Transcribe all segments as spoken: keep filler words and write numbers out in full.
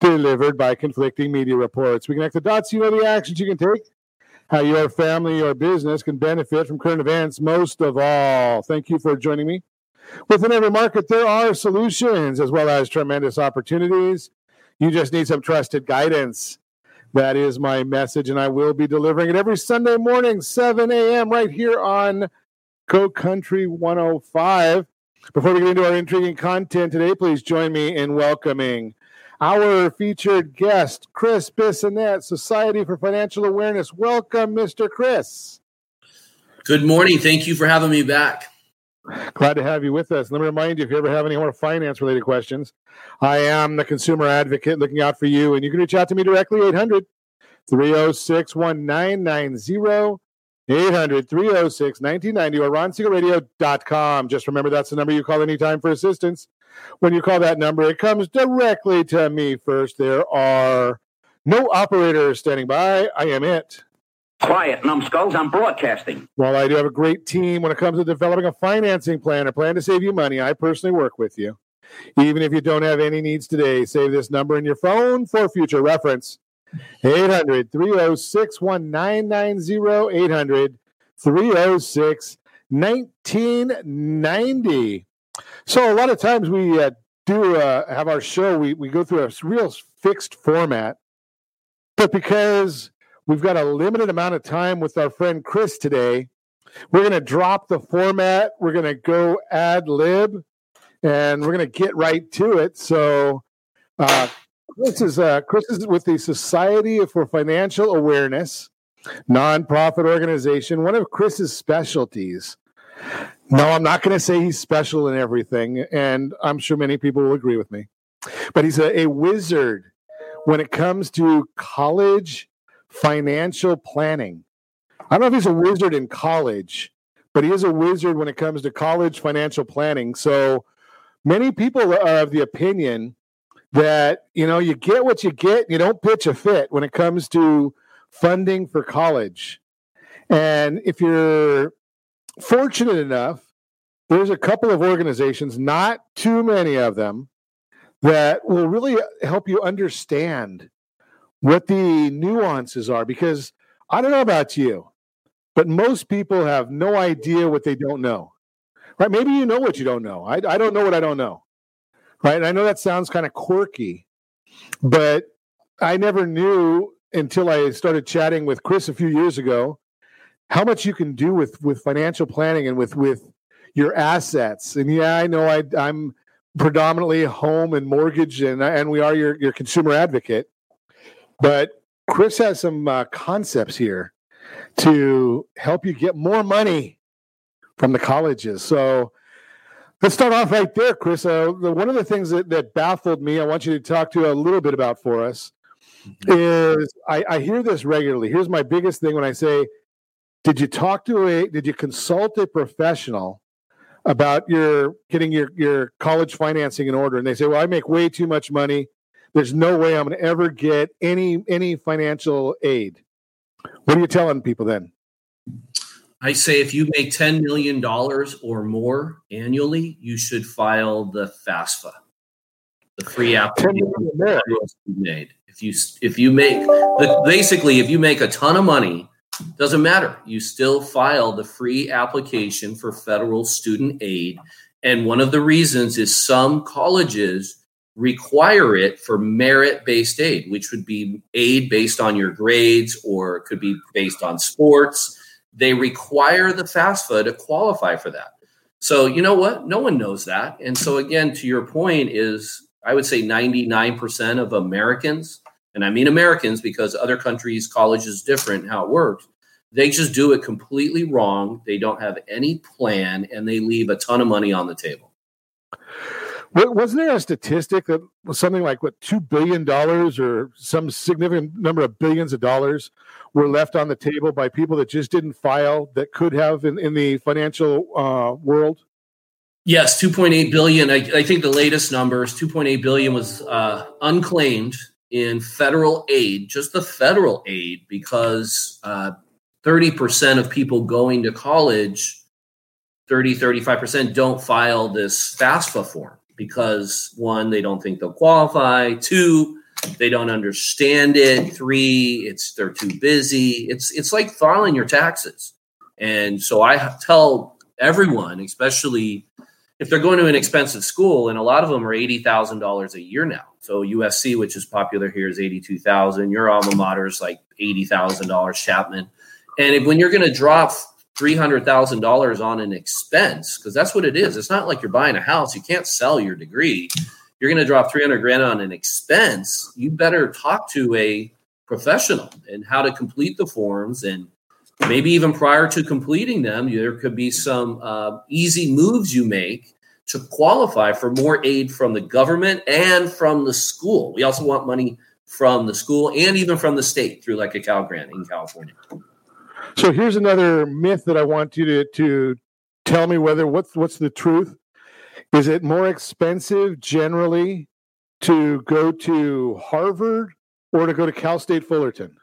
delivered by conflicting media reports. We connect the dots, you know the actions you can take, how your family or business can benefit from current events most of all. Thank you for joining me. Within every market, there are solutions as well as tremendous opportunities. You just need some trusted guidance. That is my message, and I will be delivering it every Sunday morning, seven a.m., right here on Go Country one oh five. Before we get into our intriguing content today, please join me in welcoming our featured guest, Chris Bissonnette, Society for Financial Awareness. Welcome, Mister Chris. Good morning. Thank you for having me back. Glad to have you with us. Let me remind you, if you ever have any more finance-related questions, I am the consumer advocate looking out for you, and you can reach out to me directly, eight hundred, three oh six, nineteen ninety, eight hundred, three oh six, nineteen ninety, or ron siegel radio dot com. Just remember, that's the number you call anytime for assistance. When you call that number, it comes directly to me first. There are no operators standing by. I am it. Quiet, numbskulls, I'm broadcasting. Well, I do have a great team when it comes to developing a financing plan or plan to save you money. I personally work with you. Even if you don't have any needs today, save this number in your phone for future reference. eight hundred, three oh six, nineteen ninety, eight hundred, three oh six, nineteen ninety. So a lot of times we uh, do uh, have our show, we, we go through a real fixed format, but because we've got a limited amount of time with our friend Chris today, we're going to drop the format. We're going to go ad lib, and we're going to get right to it. So uh, Chris, is, uh, Chris is with the Society for Financial Awareness, nonprofit organization, one of Chris's specialties. Now, I'm not going to say he's special in everything, and I'm sure many people will agree with me, but he's a, a wizard when it comes to college financial planning. I don't know if he's a wizard in college, but he is a wizard when it comes to college financial planning. So many people are of the opinion that, you know, you get what you get, you don't pitch a fit when it comes to funding for college. And if you're fortunate enough, there's a couple of organizations, not too many of them, that will really help you understand what the nuances are, because I don't know about you, but most people have no idea what they don't know, right? Maybe you know what you don't know. I, I don't know what I don't know, right? And I know that sounds kind of quirky, but I never knew until I started chatting with Chris a few years ago how much you can do with, with financial planning and with, with your assets. And yeah, I know I, I'm predominantly home and mortgage, and, and we are your, your consumer advocate. But Chris has some uh, concepts here to help you get more money from the colleges. So let's start off right there, Chris. Uh, the, one of the things that, that baffled me, I want you to talk to a little bit about for us, mm-hmm. is I, I hear this regularly. Here's my biggest thing when I say, did you talk to a, did you consult a professional about your getting your, your college financing in order? And they say, well, I make way too much money. There's no way I'm going to ever get any any financial aid. What are you telling people then? I say if you make ten million dollars or more annually, you should file the FAFSA, the free application made. If you if you make the, basically if you make a ton of money, doesn't matter. You still file the free application for federal student aid, and one of the reasons is some colleges require it for merit-based aid, which would be aid based on your grades or could be based on sports. They require the FAFSA to qualify for that. So you know what? No one knows that. And so again, to your point is, I would say ninety-nine percent of Americans, and I mean Americans because other countries, college is different how it works. They just do it completely wrong. They don't have any plan, and they leave a ton of money on the table. Wasn't there a statistic that was something like, what, two billion dollars or some significant number of billions of dollars were left on the table by people that just didn't file that could have in, in the financial uh, world? Yes, two point eight billion dollars. I, I think the latest number is two point eight billion dollars was uh, unclaimed in federal aid, just the federal aid, because uh, thirty percent of people going to college, thirty, thirty-five percent don't file this FAFSA form because, one, they don't think they'll qualify. Two, they don't understand it. Three, it's they're too busy. It's it's like filing your taxes. And so I tell everyone, especially if they're going to an expensive school, and a lot of them are eighty thousand dollars a year now. So U S C, which is popular here, is eighty-two thousand dollars. Your alma mater is like eighty thousand dollars, Chapman. And if, when you're going to drop three hundred thousand dollars on an expense, because that's what it is. It's not like you're buying a house. You can't sell your degree. You're going to drop three hundred grand on an expense. You better talk to a professional and how to complete the forms. And maybe even prior to completing them, there could be some uh, easy moves you make to qualify for more aid from the government and from the school. We also want money from the school and even from the state through like a Cal Grant in California. So here's another myth that I want you to, to tell me whether what's what's the truth. Is it more expensive generally to go to Harvard or to go to Cal State Fullerton?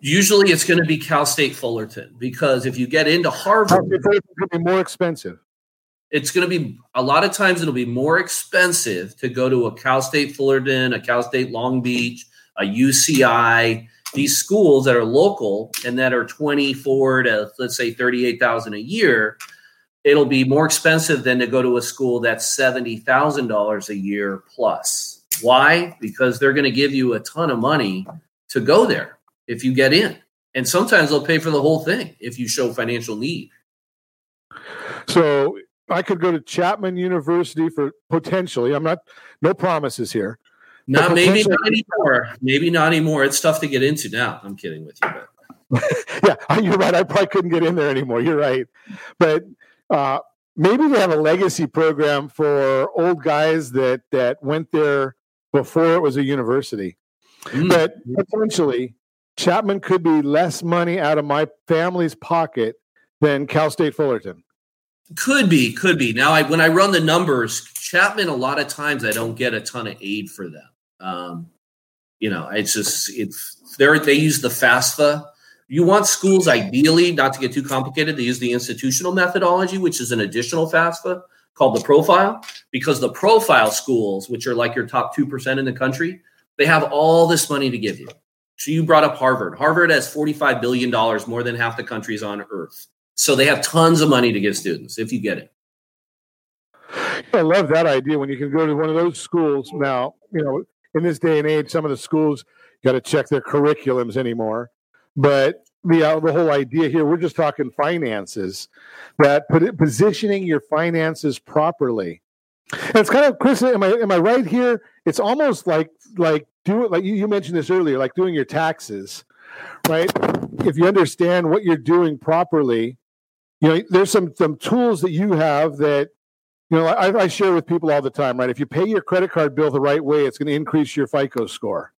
Usually it's going to be Cal State Fullerton, because if you get into Harvard, Cal State Fullerton could be more expensive. It's going to be a lot of times it'll be more expensive to go to a Cal State Fullerton, a Cal State Long Beach, a U C I. These schools that are local and that are twenty-four to, let's say, thirty-eight thousand dollars a year, it'll be more expensive than to go to a school that's seventy thousand dollars a year plus. Why? Because they're going to give you a ton of money to go there if you get in. And sometimes they'll pay for the whole thing if you show financial need. So I could go to Chapman University for potentially, I'm not, no promises here. Not maybe not anymore. Maybe not anymore. It's tough to get into now. I'm kidding with you. But. Yeah, you're right. I probably couldn't get in there anymore. You're right. But uh, maybe they have a legacy program for old guys that, that went there before it was a university. Mm. But potentially, Chapman could be less money out of my family's pocket than Cal State Fullerton. Could be, could be. Now, I, when I run the numbers, Chapman, a lot of times I don't get a ton of aid for them. Um, you know, it's just it's there. They use the FAFSA. You want schools, ideally, not to get too complicated, they use the institutional methodology, which is an additional FAFSA called the profile, because the profile schools, which are like your top two percent in the country, they have all this money to give you. So you brought up Harvard. Harvard has forty-five billion dollars, more than half the countries on earth. So they have tons of money to give students if you get it. I love that idea when you can go to one of those schools. Now, you know, in this day and age, some of the schools got to check their curriculums anymore. But the uh, the whole idea here, we're just talking finances, that positioning your finances properly. And it's kind of, Chris, am I am I right here? It's almost like like do it like you, you mentioned this earlier, like doing your taxes, right? If you understand what you're doing properly. You know, there's some, some tools that you have that, you know, I, I share with people all the time, right? If you pay your credit card bill the right way, it's going to increase your FICO score.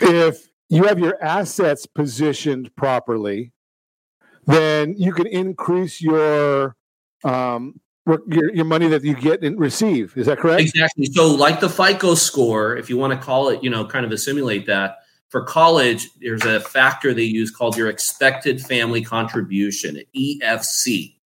If you have your assets positioned properly, then you can increase your um, your, your money that you get and receive. Is that correct? Exactly. So like the FICO score, if you want to call it, you know, kind of assimilate that. For college, there's a factor they use called your expected family contribution, E F C.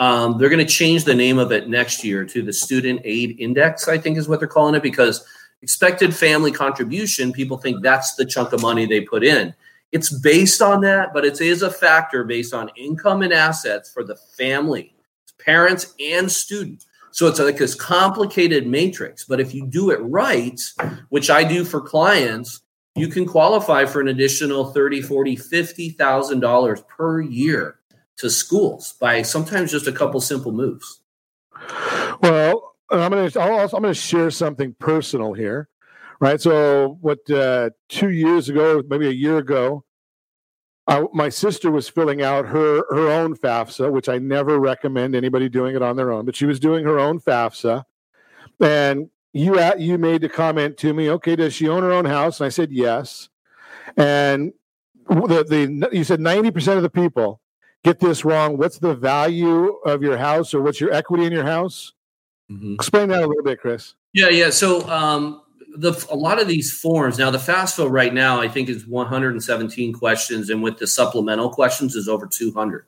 Um, they're going to change the name of it next year to the Student Aid Index, I think is what they're calling it, because expected family contribution, people think that's the chunk of money they put in. It's based on that, but it is a factor based on income and assets for the family, parents and students. So it's like this complicated matrix. But if you do it right, which I do for clients, you can qualify for an additional thirty, forty, fifty thousand dollars per year to schools by sometimes just a couple simple moves. Well, I'm going to I'm going to share something personal here, right? So, what uh, two years ago, maybe a year ago, I, my sister was filling out her her own FAFSA, which I never recommend anybody doing it on their own, but she was doing her own FAFSA, And you you made the comment to me, okay, does she own her own house? And I said yes. And the, the you said ninety percent of the people get this wrong. What's the value of your house, or what's your equity in your house? Mm-hmm. Explain that a little bit, Chris. Yeah, yeah. So um, the a lot of these forms now, the FAFSA right now, I think is one hundred seventeen questions, and with the supplemental questions is over two hundred.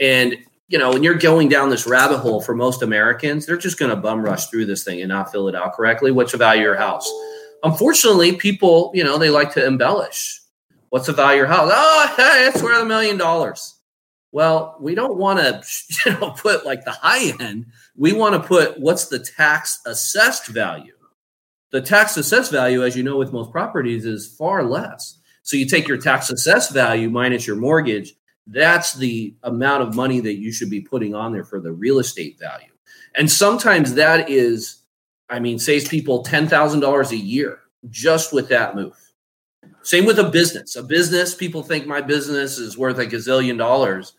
And you know, when you're going down this rabbit hole, for most Americans, they're just going to bum rush through this thing and not fill it out correctly. What's the value of your house? Unfortunately, people, you know, they like to embellish. What's the value of your house? Oh, hey, it's worth a million dollars. Well, we don't want to, you know, put like the high end. We want to put what's the tax assessed value. The tax assessed value, as you know, with most properties is far less. So you take your tax assessed value minus your mortgage. That's the amount of money that you should be putting on there for the real estate value. And sometimes that is, I mean, saves people ten thousand dollars a year just with that move. Same with a business. A business, people think my business is worth a gazillion dollars.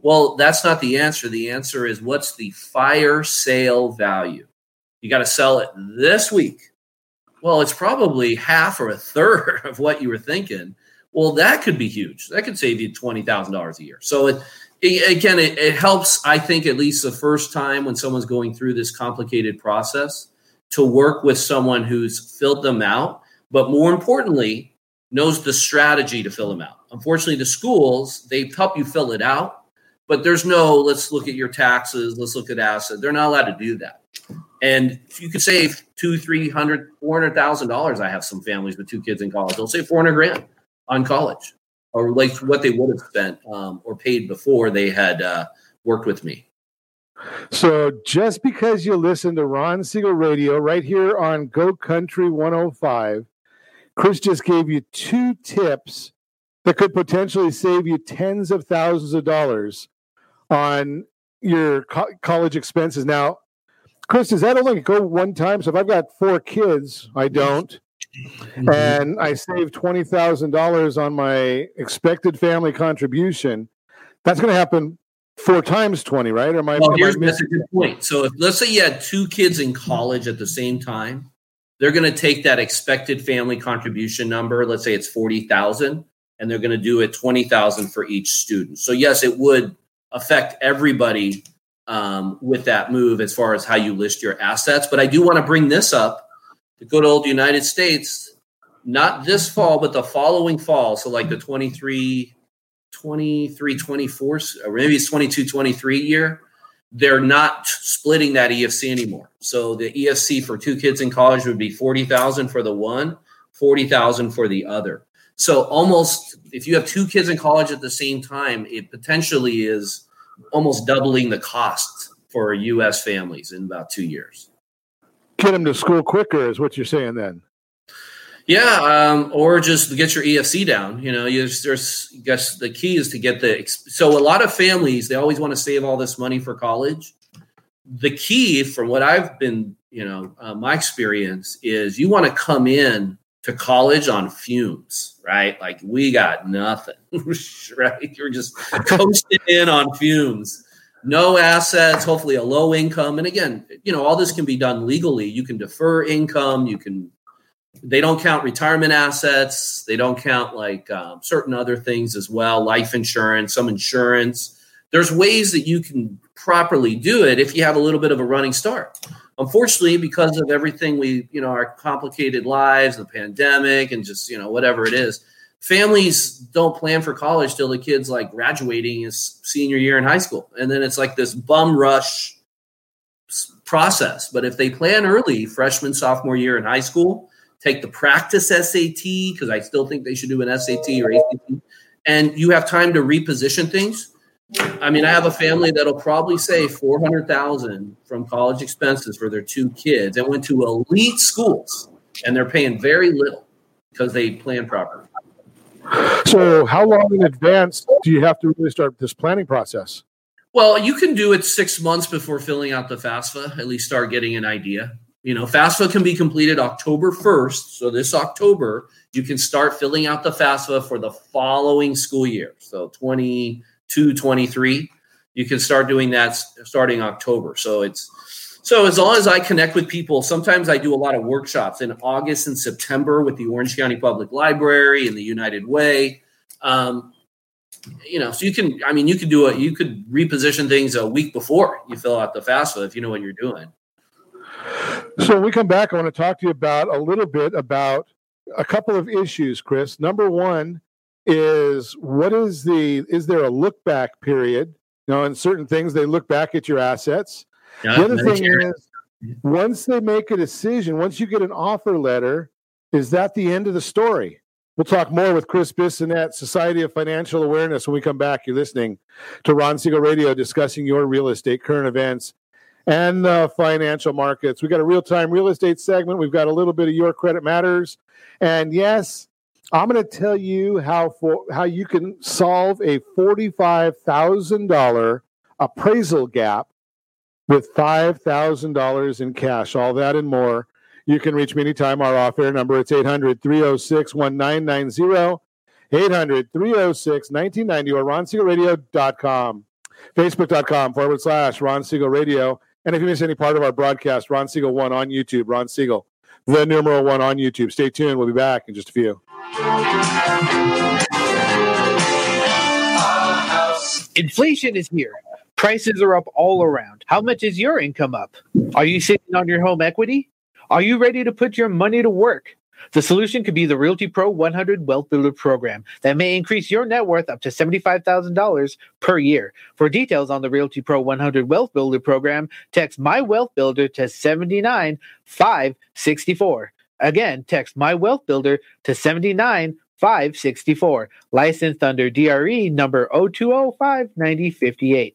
Well, that's not the answer. The answer is what's the fire sale value? You got to sell it this week. Well, it's probably half or a third of what you were thinking. Well, that could be huge. That could save you twenty thousand dollars a year. So, it, it, again, it, it helps, I think, at least the first time when someone's going through this complicated process to work with someone who's filled them out, but more importantly, knows the strategy to fill them out. Unfortunately, the schools, they help you fill it out, but there's no, let's look at your taxes, let's look at assets. They're not allowed to do that. And you could save two, three hundred, four hundred thousand dollars. I have some families with two kids in college. They'll save four hundred grand on college, or like what they would have spent um, or paid before they had uh, worked with me. So just because you listen to Ron Siegel Radio right here on Go Country one oh five, Chris just gave you two tips that could potentially save you tens of thousands of dollars on your co- college expenses. Now, Chris, does that only go one time? So if I've got four kids, I don't. Mm-hmm. And I saved twenty thousand dollars on my expected family contribution. That's going to happen four times twenty, right? Or am I, well, here's am I that's a good point. So if, let's say you had two kids in college at the same time, they're going to take that expected family contribution number. Let's say it's forty thousand, and they're going to do it twenty thousand for each student. So yes, it would affect everybody um, with that move as far as how you list your assets. But I do want to bring this up. The good old United States, not this fall, but the following fall. So like the twenty-three, twenty-four, or maybe it's twenty-two, twenty-three year, they're not splitting that E F C anymore. So the E F C for two kids in college would be forty thousand for the one, forty thousand for the other. So almost, if you have two kids in college at the same time, it potentially is almost doubling the cost for U S families in about two years. Get them to school quicker is what you're saying then. Yeah, um, or just get your E F C down. You know, you just, there's, I guess the key is to get the – so a lot of families, they always want to save all this money for college. The key from what I've been, you know, uh, my experience is you want to come in to college on fumes, right? Like we got nothing, right? You're just coasting in on fumes. No assets, hopefully a low income. And again, you know, all this can be done legally. You can defer income. You can, they don't count retirement assets. They don't count like um, certain other things as well, life insurance, some insurance. There's ways that you can properly do it if you have a little bit of a running start. Unfortunately, because of everything we, you know, our complicated lives, the pandemic, and just, you know, whatever it is, families don't plan for college till the kid's like graduating his senior year in high school. And then it's like this bum rush process. But if they plan early, freshman, sophomore year in high school, take the practice S A T, because I still think they should do an S A T or A C T, and you have time to reposition things. I mean, I have a family that'll probably save four hundred thousand dollars from college expenses for their two kids that went to elite schools, and they're paying very little because they plan properly. So how long in advance do you have to really start this planning process? Well, you can do it six months before filling out the FAFSA, at least start getting an idea. You know, FAFSA can be completed October first. So this October, you can start filling out the FAFSA for the following school year. So twenty-two, twenty-three, you can start doing that starting October. So it's So as long as I connect with people, sometimes I do a lot of workshops in August and September with the Orange County Public Library and the United Way. Um, you know, so you can, I mean, you could do it. You could reposition things a week before you fill out the FAFSA if you know what you're doing. So when we come back, I want to talk to you about a little bit about a couple of issues, Chris. Number one is what is the, is there a look back period? You know, in certain things, they look back at your assets. Yeah, the other thing is, once they make a decision, once you get an offer letter, is that the end of the story? We'll talk more with Chris Bissonnette, Society of Financial Awareness, when we come back. You're listening to Ron Siegel Radio, discussing your real estate, current events, and uh, financial markets. We've got a real-time real estate segment. We've got a little bit of Your Credit Matters. And yes, I'm going to tell you how for, how you can solve a forty-five thousand dollars appraisal gap with five thousand dollars in cash. All that and more. You can reach me anytime. Our off-air number, it's eight hundred, three oh six, nineteen ninety, eight hundred, three oh six, nineteen ninety, or ron siegel radio dot com, facebook.com forward slash Ron Siegel Radio. And if you miss any part of our broadcast, Ron Siegel one on YouTube, Ron Siegel, the numeral one on YouTube. Stay tuned. We'll be back in just a few. Inflation is here. Prices are up all around. How much is your income up? Are you sitting on your home equity? Are you ready to put your money to work? The solution could be the Realty Pro one hundred Wealth Builder Program that may increase your net worth up to seventy-five thousand dollars per year. For details on the Realty Pro one hundred Wealth Builder Program, text My Wealth Builder to seven nine five six four. Again, text My Wealth Builder to seven nine five six four. Licensed under D R E number zero two zero five nine zero five eight.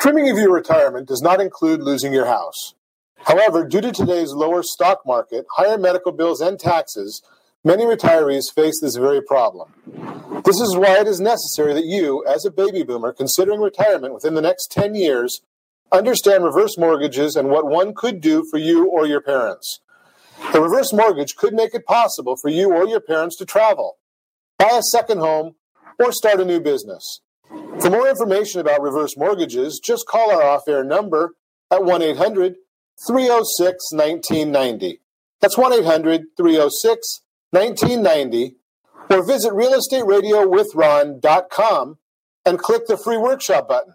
Trimming of your retirement does not include losing your house. However, due to today's lower stock market, higher medical bills, and taxes, many retirees face this very problem. This is why it is necessary that you, as a baby boomer considering retirement within the next ten years, understand reverse mortgages and what one could do for you or your parents. The reverse mortgage could make it possible for you or your parents to travel, buy a second home, or start a new business. For more information about reverse mortgages, just call our off-air number at one eight hundred, three oh six, nineteen ninety. That's one eight hundred, three oh six, nineteen ninety. Or visit real estate radio with ron dot com and click the free workshop button.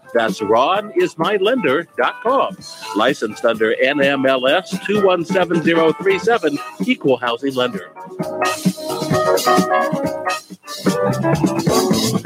That's ron is my lender dot com. Licensed under N M L S two one seven zero three seven, Equal Housing Lender.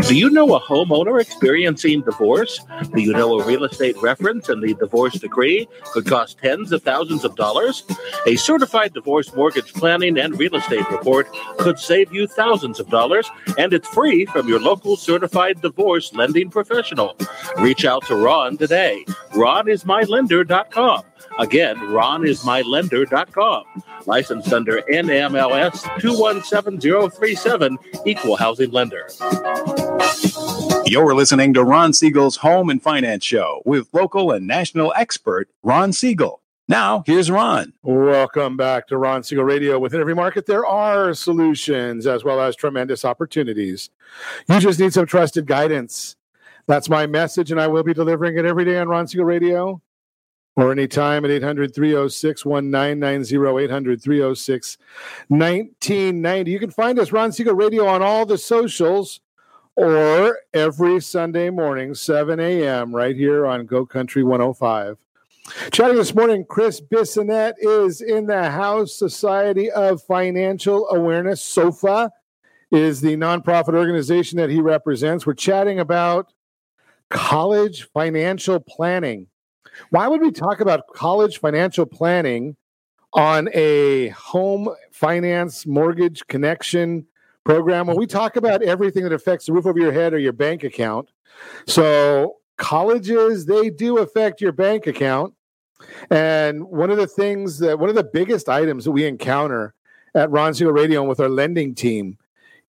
Do you know a homeowner experiencing divorce? Do you know a real estate reference and the divorce decree could cost tens of thousands of dollars? A certified divorce mortgage planning and real estate report could save you thousands of dollars, and it's free from your local certified divorce lending professional. Reach out to Ron today. ron is my lender dot com. Again, ron is my lender dot com. Licensed under N M L S two one seven zero three seven, Equal Housing Lender. You're listening to Ron Siegel's Home and Finance Show with local and national expert Ron Siegel. Now, here's Ron. Welcome back to Ron Siegel Radio. Within every market, there are solutions as well as tremendous opportunities. You just need some trusted guidance. That's my message, and I will be delivering it every day on Ron Siegel Radio or anytime at eight hundred, three oh six, nineteen ninety, eight hundred, three oh six, nineteen ninety. You can find us, Ron Siegel Radio, on all the socials or every Sunday morning, seven a.m., right here on Go Country one oh five. Chatting this morning, Chris Bissonette is in the house. Society of Financial Awareness, SOFA, is the nonprofit organization that he represents. We're chatting about college financial planning. Why would we talk about college financial planning on a home finance mortgage connection program? Well, we talk about everything that affects the roof over your head or your bank account. So colleges, they do affect your bank account. And one of the things that, one of the biggest items that we encounter at Ron Siegel Radio and with our lending team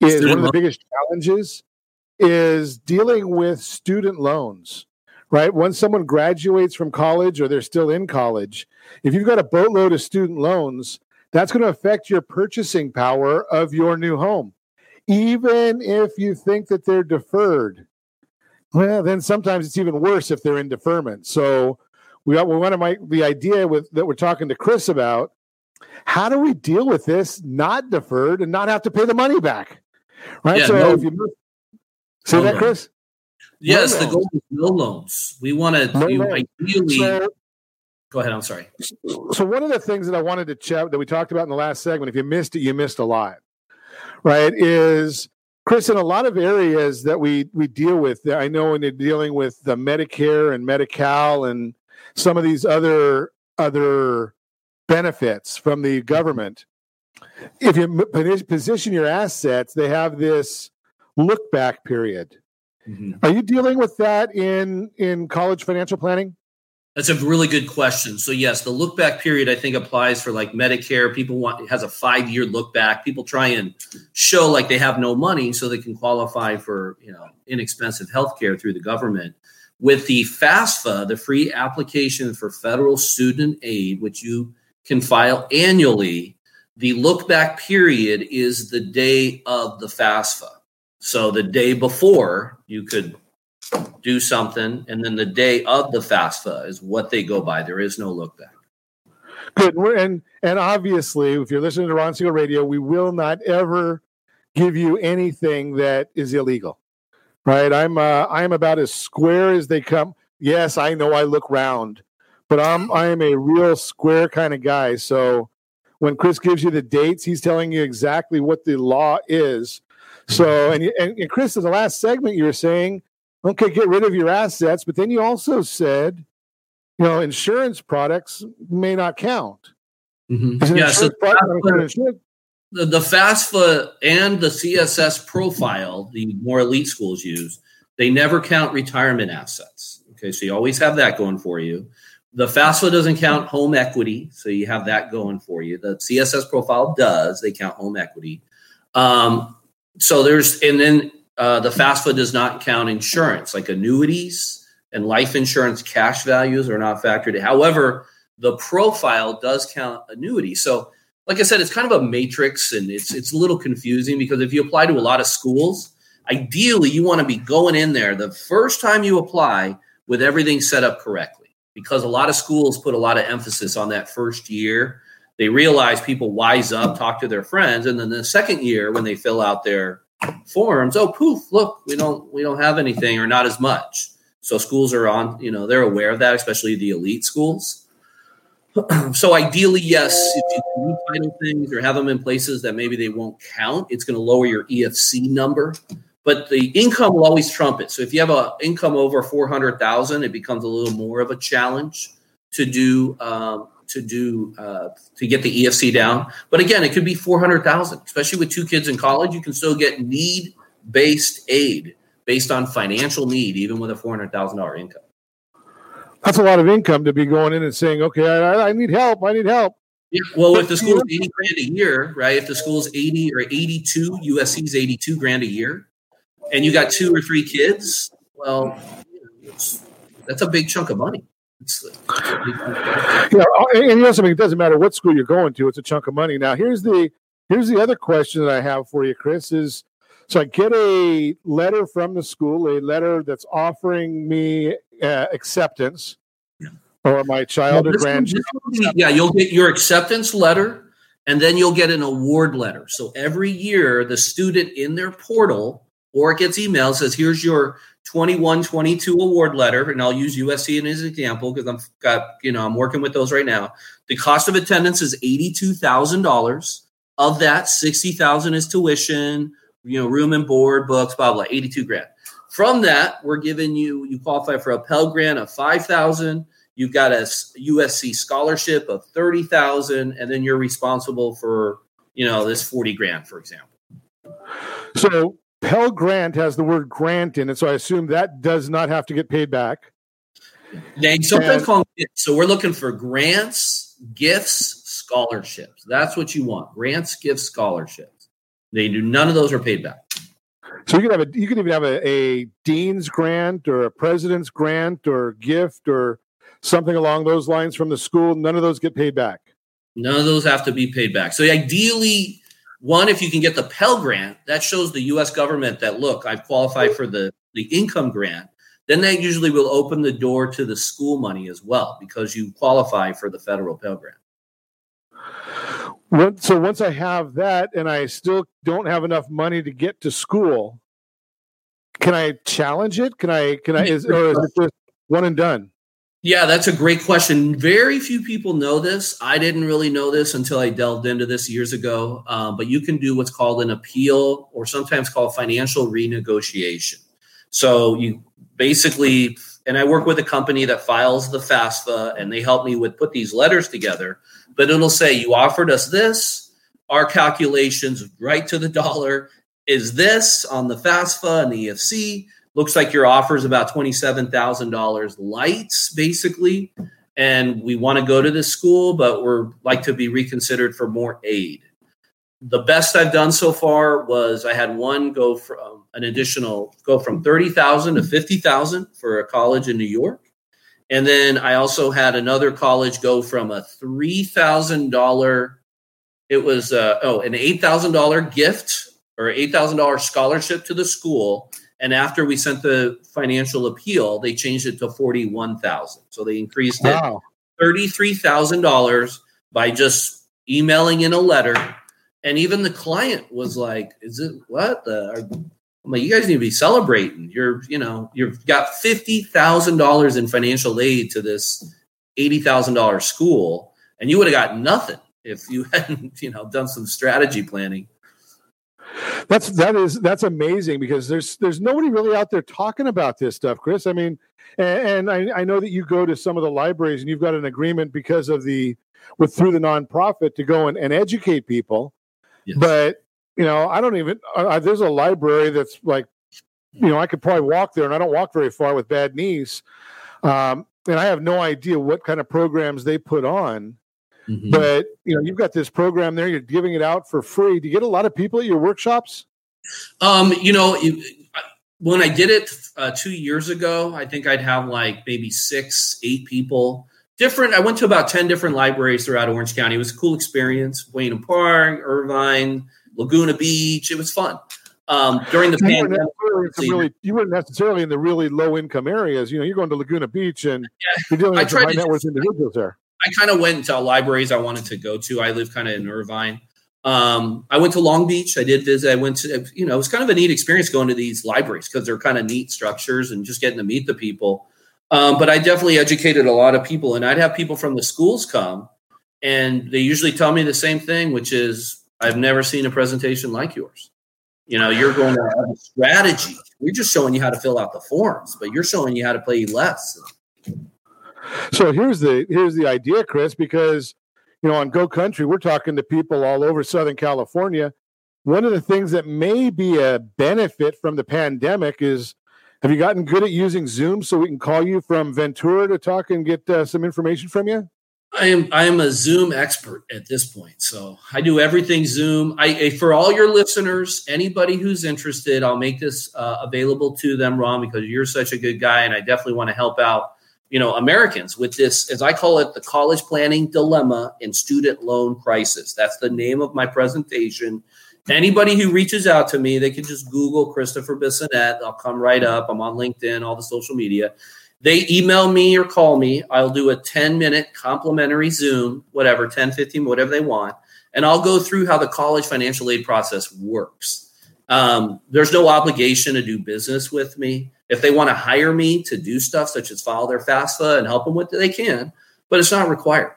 is one of the biggest challenges is dealing with student loans, right? Once someone graduates from college or they're still in college, if you've got a boatload of student loans, that's going to affect your purchasing power of your new home. Even if you think that they're deferred, well, then sometimes it's even worse if they're in deferment. So we got, we want to make the idea with that we're talking to Chris about, how do we deal with this not deferred and not have to pay the money back? Right. Yeah, so no, if you say no that, Chris? Yes, no the loans. Goal is no loans. We want to no ideally so, go ahead. I'm sorry. So one of the things that I wanted to chat that we talked about in the last segment, if you missed it, you missed a lot, right? Is Chris, in a lot of areas that we we deal with, I know when you're dealing with the Medicare and Medi-Cal and some of these other other benefits from the government, if you position your assets, they have this look back period. Mm-hmm. Are you dealing with that in in college financial planning? That's a really good question. So yes, the look back period I think applies for like Medicare. People want it has a five year look back. People try and show like they have no money so they can qualify for, you know, inexpensive healthcare through the government. With the FAFSA, the free application for federal student aid, which you can file annually, the look back period is the day of the FAFSA. So the day before you could do something, and then the day of the FAFSA is what they go by. There is no look back. Good. And, and obviously, if you're listening to Ron Siegel Radio, we will not ever give you anything that is illegal, right? I'm uh, I'm about as square as they come. Yes, I know I look round, but I'm I am a real square kind of guy. So when Chris gives you the dates, he's telling you exactly what the law is. So and and, and Chris, in the last segment, you were saying, okay, get rid of your assets, but then you also said, you know, insurance products may not count. Mm-hmm. Yeah, so FAFSA, the, the FAFSA and the C S S profile, the more elite schools use, they never count retirement assets. Okay, so you always have that going for you. The FAFSA doesn't count home equity, so you have that going for you. The C S S profile does; they count home equity. Um, so there's, and then. Uh, the FAFSA does not count insurance, like annuities and life insurance cash values are not factored in. However, the profile does count annuities. So, like I said, it's kind of a matrix, and it's it's a little confusing because if you apply to a lot of schools, ideally you want to be going in there the first time you apply with everything set up correctly, because a lot of schools put a lot of emphasis on that first year. They realize people wise up, talk to their friends, and then the second year when they fill out their forms, oh poof, look, we don't we don't have anything or not as much. So schools are on, you know, they're aware of that, especially the elite schools. So ideally, yes, if you do title things or have them in places that maybe they won't count, it's going to lower your E F C number, but the income will always trump it. So if you have an income over four hundred thousand, it becomes a little more of a challenge to do um to do, uh, to get the E F C down. But again, it could be four hundred thousand, especially with two kids in college, you can still get need-based aid based on financial need, even with a four hundred thousand dollars income. That's a lot of income to be going in and saying, okay, I, I need help. I need help. Yeah. Well, if the school's eighty grand a year, right? If the school's eighty or eighty-two, U S C's eighty-two grand a year, and you got two or three kids, well, that's a big chunk of money. It's, it's yeah, and you know something, it doesn't matter what school you're going to, it's a chunk of money. Now, here's the here's the other question that I have for you, Chris, is So I get a letter from the school, a letter that's offering me uh, acceptance or my child or grandchild. Yeah, you'll get your acceptance letter, and then you'll get an award letter. So every year, the student in their portal or it gets emailed says, here's your twenty-one twenty-two award letter. And I'll use U S C as an example because I'm got, you know, I'm working with those right now. The cost of attendance is eighty-two thousand dollars. Of that, sixty thousand dollars is tuition, you know, room and board, books, blah, blah, eighty-two grand. From that, we're giving you, you qualify for a Pell Grant of five thousand dollars. You've got a U S C scholarship of thirty thousand dollars, and then you're responsible for, you know, this forty grand, for example. So Pell Grant has the word grant in it, so I assume that does not have to get paid back. They sometimes call them gifts. So we're looking for grants, gifts, scholarships. That's what you want. Grants, gifts, scholarships. They do none of those are paid back. So you could have a you could even have a, a dean's grant or a president's grant or gift or something along those lines from the school. None of those get paid back. None of those have to be paid back. So ideally, one, if you can get the Pell Grant, that shows the U S government that, look, I've qualified for the, the income grant. Then that usually will open the door to the school money as well because you qualify for the federal Pell Grant. So once I have that and I still don't have enough money to get to school, can I challenge it? Can I, can I, is, or is it just one and done? Yeah, that's a great question. Very few people know this. I didn't really know this until I delved into this years ago. Um, but you can do what's called an appeal or sometimes called financial renegotiation. So you basically, and I work with a company that files the FAFSA, and they help me with put these letters together. But it'll say, you offered us this, our calculations right to the dollar is this on the FAFSA and the E F C. Looks like your offer is about twenty-seven thousand dollars lights, basically. And we want to go to this school, but we're like to be reconsidered for more aid. The best I've done so far was I had one go from an additional go from thirty thousand to fifty thousand for a college in New York. And then I also had another college go from a three thousand dollars. It was uh, oh, an eight thousand dollars gift or eight thousand dollars scholarship to the school. And after we sent the financial appeal, they changed it to forty-one thousand dollars. So they increased it wow. thirty-three thousand dollars by just emailing in a letter. And even the client was like, is it what? The, I'm like, you guys need to be celebrating. You're, you know, you've got fifty thousand dollars in financial aid to this eighty thousand dollars school. And you would have got nothing if you hadn't, you know, done some strategy planning. That's that is that's amazing because there's there's nobody really out there talking about this stuff, Chris. I mean, and, and I, I know that you go to some of the libraries and you've got an agreement because of the with through the nonprofit to go and, and educate people. Yes. But you know, I don't even uh, there's a library that's like, you know, I could probably walk there, and I don't walk very far with bad knees, um, and I have no idea what kind of programs they put on. Mm-hmm. But, you know, you've got this program there. You're giving it out for free. Do you get a lot of people at your workshops? Um, you know, when I did it uh, two years ago, I think I'd have like maybe six, eight people. Different. I went to about ten different libraries throughout Orange County. It was a cool experience. Wayne Park, Irvine, Laguna Beach. It was fun. Um, during the you pandemic, really, you weren't necessarily in the really low income areas. You know, you're going to Laguna Beach and yeah. you're dealing with high net worth individuals there. I kind of went to libraries I wanted to go to. I live kind of in Irvine. Um, I went to Long Beach. I did visit. I went to, you know, it was kind of a neat experience going to these libraries because they're kind of neat structures and just getting to meet the people. Um, but I definitely educated a lot of people, and I'd have people from the schools come, and they usually tell me the same thing, which is I've never seen a presentation like yours. You know, you're going to have a strategy. We're just showing you how to fill out the forms, but you're showing you how to play less. So here's the here's the idea, Chris, because, you know, on Go Country, we're talking to people all over Southern California. One of the things that may be a benefit from the pandemic is, have you gotten good at using Zoom so we can call you from Ventura to talk and get uh, some information from you? I am I am a Zoom expert at this point, so I do everything Zoom. I, I for all your listeners, anybody who's interested, I'll make this uh, available to them, Ron, because you're such a good guy, and I definitely want to help out. You know, Americans with this, as I call it, the college planning dilemma and student loan crisis. That's the name of my presentation. Anybody who reaches out to me, they can just Google Christopher Bissonnette. I'll come right up. I'm on LinkedIn, all the social media. They email me or call me. I'll do a ten-minute complimentary Zoom, whatever, ten, fifteen, whatever they want. And I'll go through how the college financial aid process works. Um, there's no obligation to do business with me. If they want to hire me to do stuff such as file their FAFSA and help them with it, they can, but it's not required.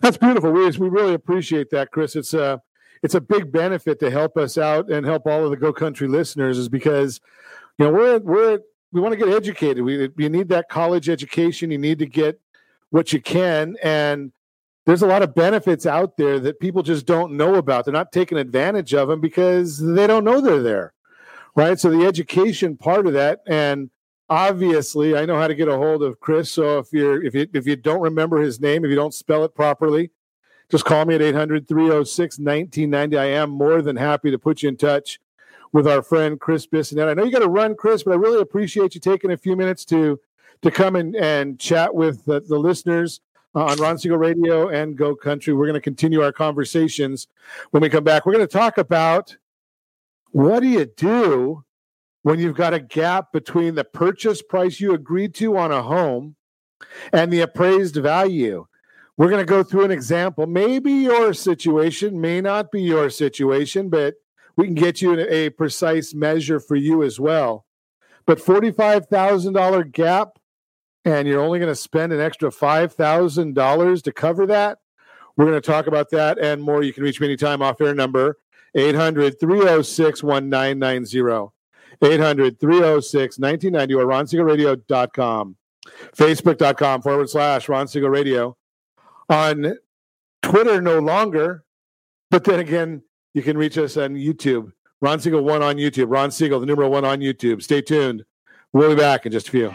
That's beautiful. We, we really appreciate that, Chris. It's a, it's a big benefit to help us out and help all of the Go Country listeners is because, you know, we're, we're, we want to get educated. We, you need that college education. You need to get what you can. And there's a lot of benefits out there that people just don't know about. They're not taking advantage of them because they don't know they're there. Right. So the education part of that, and obviously I know how to get a hold of Chris. So if you're, if you, if you don't remember his name, if you don't spell it properly, just call me at eight hundred, three oh six, nineteen ninety. I am more than happy to put you in touch with our friend, Chris Bissonnette. I know you got to run, Chris, but I really appreciate you taking a few minutes to, to come in and chat with the, the listeners uh, on Ron Siegel Radio and Go Country. We're going to continue our conversations when we come back. We're going to talk about, what do you do when you've got a gap between the purchase price you agreed to on a home and the appraised value? We're going to go through an example. Maybe your situation may not be your situation, but we can get you a precise measure for you as well. But forty-five thousand dollars gap, and you're only going to spend an extra five thousand dollars to cover that. We're going to talk about that and more. You can reach me anytime off air number eight hundred, three oh six, nineteen ninety, eight hundred, three oh six, nineteen ninety, or ron siegel radio dot com, facebook dot com forward slash Ron Siegel Radio. On Twitter no longer, but then again, you can reach us on YouTube, Ron Siegel one on YouTube, Ron Siegel, the number one on YouTube. Stay tuned. We'll be back in just a few.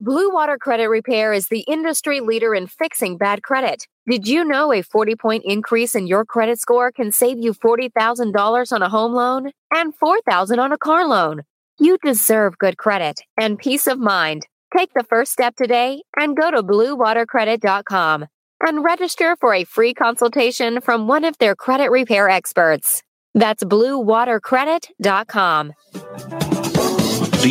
Blue Water Credit Repair is the industry leader in fixing bad credit. Did you know a forty-point increase in your credit score can save you forty thousand dollars on a home loan and four thousand dollars on a car loan? You deserve good credit and peace of mind. Take the first step today and go to blue water credit dot com and register for a free consultation from one of their credit repair experts. That's blue water credit dot com. Do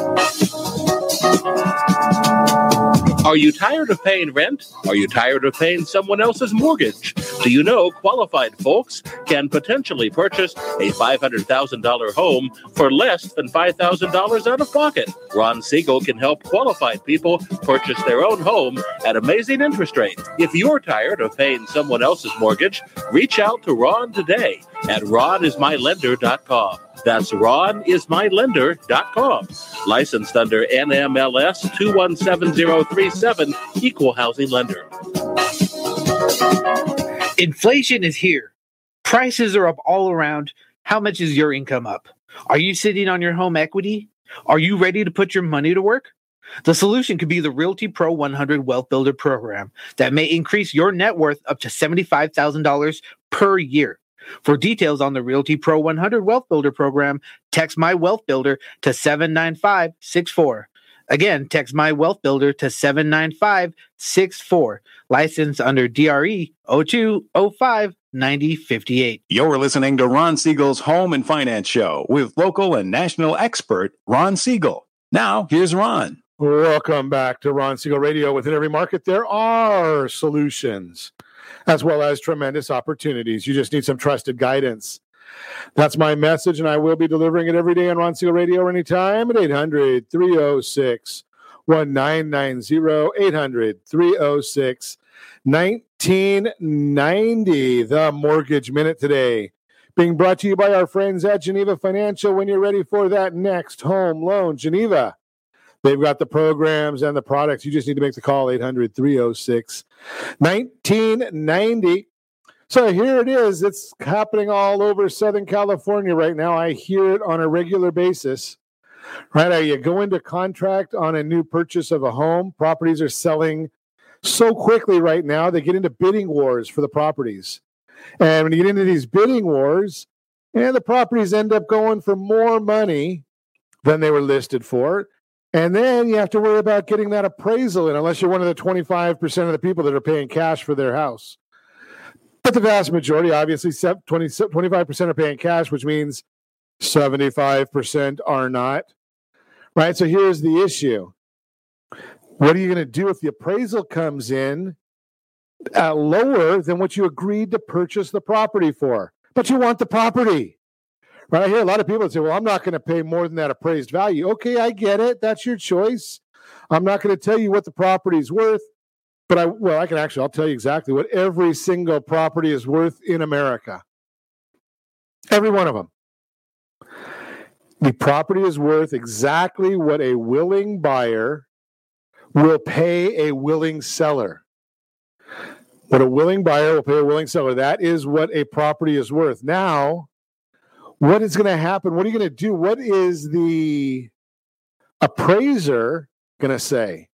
Are you tired of paying rent? Are you tired of paying someone else's mortgage? Do you know qualified folks can potentially purchase a five hundred thousand dollars home for less than five thousand dollars out of pocket? Ron Siegel can help qualified people purchase their own home at amazing interest rates. If you're tired of paying someone else's mortgage, reach out to Ron today at ron is my lender dot com. That's ron is my lender dot com. Licensed under N M L S two one seven zero three seven, Equal Housing Lender. Inflation is here. Prices are up all around. How much is your income up? Are you sitting on your home equity? Are you ready to put your money to work? The solution could be the Realty Pro one hundred Wealth Builder program that may increase your net worth up to seventy-five thousand dollars per year. For details on the Realty Pro one hundred Wealth Builder program, text My Wealth Builder to seven nine five six four. Again, text My Wealth Builder to seven nine five six four. Licensed under D R E oh two oh five ninety fifty-eight. You're listening to Ron Siegel's Home and Finance Show with local and national expert Ron Siegel. Now, here's Ron. Welcome back to Ron Siegel Radio. Within every market, there are solutions, as well as tremendous opportunities. You just need some trusted guidance. That's my message, and I will be delivering it every day on Ron Siegel Radio anytime at eight hundred three oh six one nine nine zero, eight hundred three oh six one nine nine zero. The Mortgage Minute today, being brought to you by our friends at Geneva Financial. When you're ready for that next home loan, Geneva, they've got the programs and the products. You just need to make the call, eight hundred three oh six one nine nine zero. So here it is. It's happening all over Southern California right now. I hear it on a regular basis. Right? You go into contract on a new purchase of a home. Properties are selling so quickly right now. They get into bidding wars for the properties. And when you get into these bidding wars, and the properties end up going for more money than they were listed for. And then you have to worry about getting that appraisal in, unless you're one of the twenty-five percent of the people that are paying cash for their house. But the vast majority, obviously, twenty, twenty-five percent are paying cash, which means seventy-five percent are not, right? So here's the issue. What are you going to do if the appraisal comes in uh, lower than what you agreed to purchase the property for? But you want the property, right? I hear a lot of people say, well, I'm not going to pay more than that appraised value. Okay, I get it. That's your choice. I'm not going to tell you what the property's worth. But I, well, I can actually, I'll tell you exactly what every single property is worth in America. Every one of them. The property is worth exactly what a willing buyer will pay a willing seller. What a willing buyer will pay a willing seller. That is what a property is worth. Now, what is going to happen? What are you going to do? What is the appraiser going to say?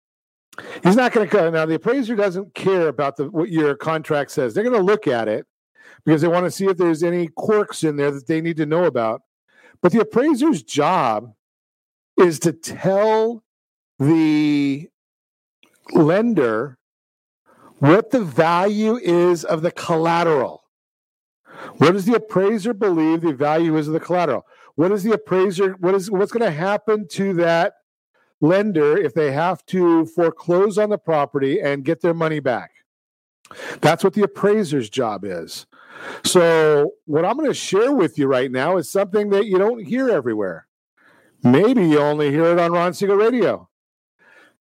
He's not going to go. Now, the appraiser doesn't care about the, what your contract says. They're going to look at it because they want to see if there's any quirks in there that they need to know about. But the appraiser's job is to tell the lender what the value is of the collateral. What does the appraiser believe the value is of the collateral? What is the appraiser? What is what's going to happen to that lender if they have to foreclose on the property and get their money back? That's what the appraiser's job is. So what I'm going to share with you right now is something that you don't hear everywhere. Maybe you only hear it on Ron Siegel Radio.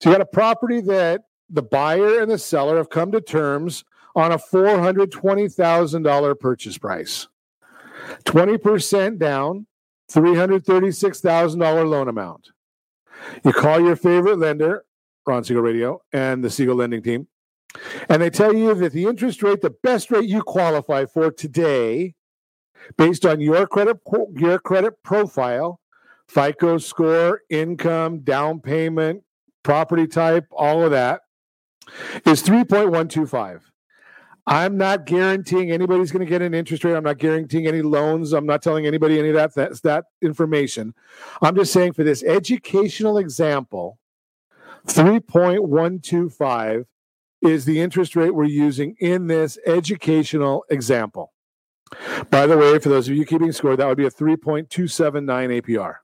So you got a property that the buyer and the seller have come to terms on a four hundred twenty thousand dollars purchase price, twenty percent down, three hundred thirty-six thousand dollars loan amount. You call your favorite lender, Ron Siegel Radio, and the Siegel Lending Team, and they tell you that the interest rate, the best rate you qualify for today, based on your credit your credit profile, FICO score, income, down payment, property type, all of that, is three point one two five. I'm not guaranteeing anybody's going to get an interest rate. I'm not guaranteeing any loans. I'm not telling anybody any of that, that, that information. I'm just saying for this educational example, three point one two five is the interest rate we're using in this educational example. By the way, for those of you keeping score, that would be a three point two seven nine A P R.